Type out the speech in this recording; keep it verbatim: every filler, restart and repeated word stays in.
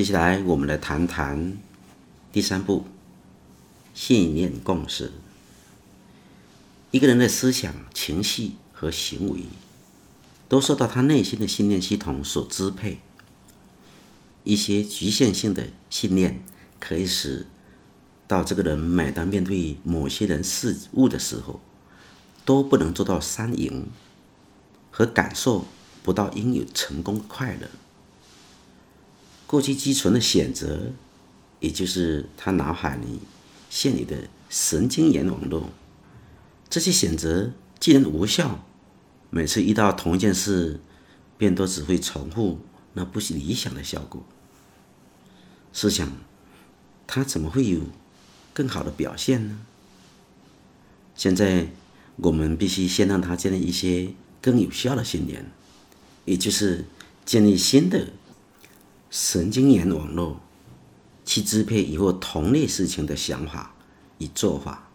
接下来我们来谈谈第三步，信念共识。一个人的思想、情绪和行为都受到他内心的信念系统所支配。一些局限性的信念可以使到这个人每当面对某些人事物的时候，都不能做到三赢，和感受不到应有成功快乐。过去积存的选择，也就是他脑海里现有的神经元网络，这些选择既然无效，每次遇到同一件事便都只会重复那不是理想的效果。试想他怎么会有更好的表现呢？现在我们必须先让他建立一些更有效的信念，也就是建立新的神经元网络，去支配以后同类事情的想法与做法。